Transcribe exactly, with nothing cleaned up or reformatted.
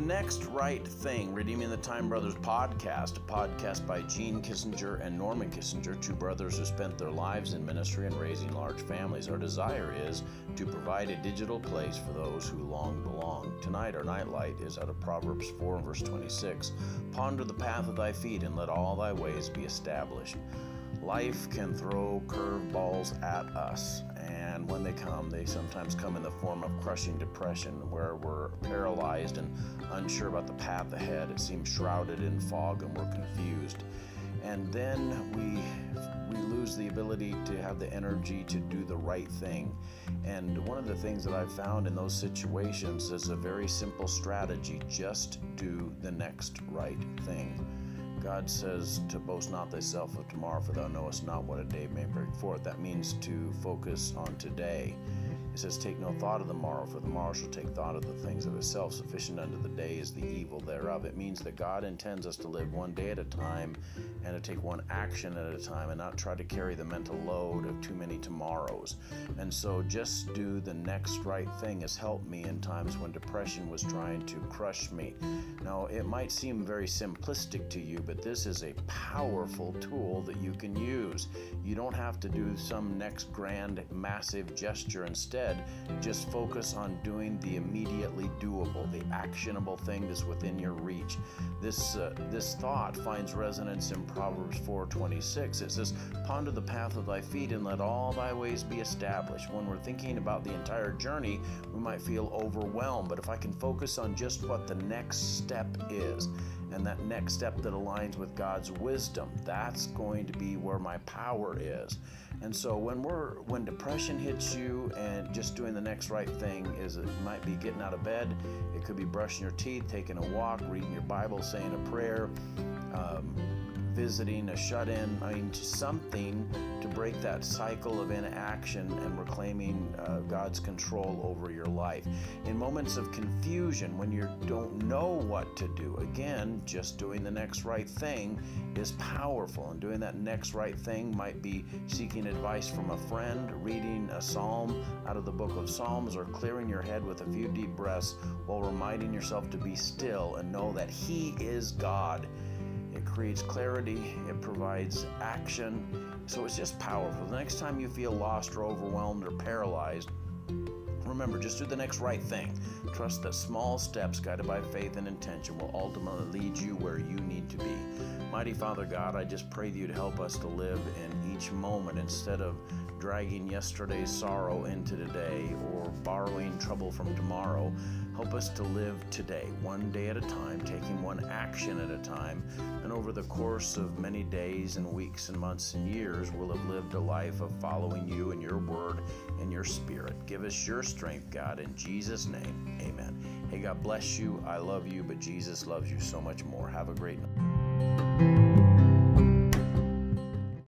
the next right thing, Redeeming the Time Brothers podcast, a podcast by Gene Kissinger and Norman Kissinger, two brothers who spent their lives in ministry and raising large families. Our desire is to provide a digital place for those who long belong. Tonight, our nightlight is out of Proverbs four and verse twenty-six. Ponder the path of thy feet and let all thy ways be established. Life can throw curveballs at us, and when they come, they sometimes come in the form of crushing depression, where we're paralyzed and unsure about the path ahead. It seems shrouded in fog and we're confused. And then we, we lose the ability to have the energy to do the right thing. And one of the things that I've found in those situations is a very simple strategy: just do the next right thing. God says to boast not thyself of tomorrow, for thou knowest not what a day may bring forth. That means to focus on today. It says, take no thought of the morrow, for the morrow shall take thought of the things of itself. Sufficient unto the day is the evil thereof. It means that God intends us to live one day at a time and to take one action at a time and not try to carry the mental load of too many tomorrows. And so just do the next right thing has helped me in times when depression was trying to crush me. Now, it might seem very simplistic to you, but this is a powerful tool that you can use. You don't have to do some next grand, massive gesture. Instead, just focus on doing the immediately doable, the actionable thing that's within your reach. This uh, this thought finds resonance in Proverbs four twenty-six. It says, ponder the path of thy feet and let all thy ways be established. When we're thinking about the entire journey, we might feel overwhelmed, but if I can focus on just what the next step is, and that next step that aligns with God's wisdom, that's going to be where my power is. And so when we're when depression hits you, and just doing the next right thing is, it might be getting out of bed, it could be brushing your teeth, taking a walk, reading your Bible, saying a prayer, um, visiting a shut-in, I mean, something to break that cycle of inaction and reclaiming uh, God's control over your life. In moments of confusion, when you don't know what to do, again, just doing the next right thing is powerful. And doing that next right thing might be seeking advice from a friend, reading a psalm out of the book of Psalms, or clearing your head with a few deep breaths while reminding yourself to be still and know that He is God. It creates clarity, it provides action, so it's just powerful. The next time you feel lost or overwhelmed or paralyzed, remember, just do the next right thing. Trust that small steps guided by faith and intention will ultimately lead you where you need to be. Mighty Father God, I just pray that you'd help us to live in each moment instead of dragging yesterday's sorrow into today or borrowing trouble from tomorrow. Help us to live today, one day at a time, taking one action at a time. And over the course of many days and weeks and months and years, we'll have lived a life of following you and your word and your spirit. Give us your strength, God, in Jesus' name. Amen. Hey, God bless you. I love you, but Jesus loves you so much more. Have a great night.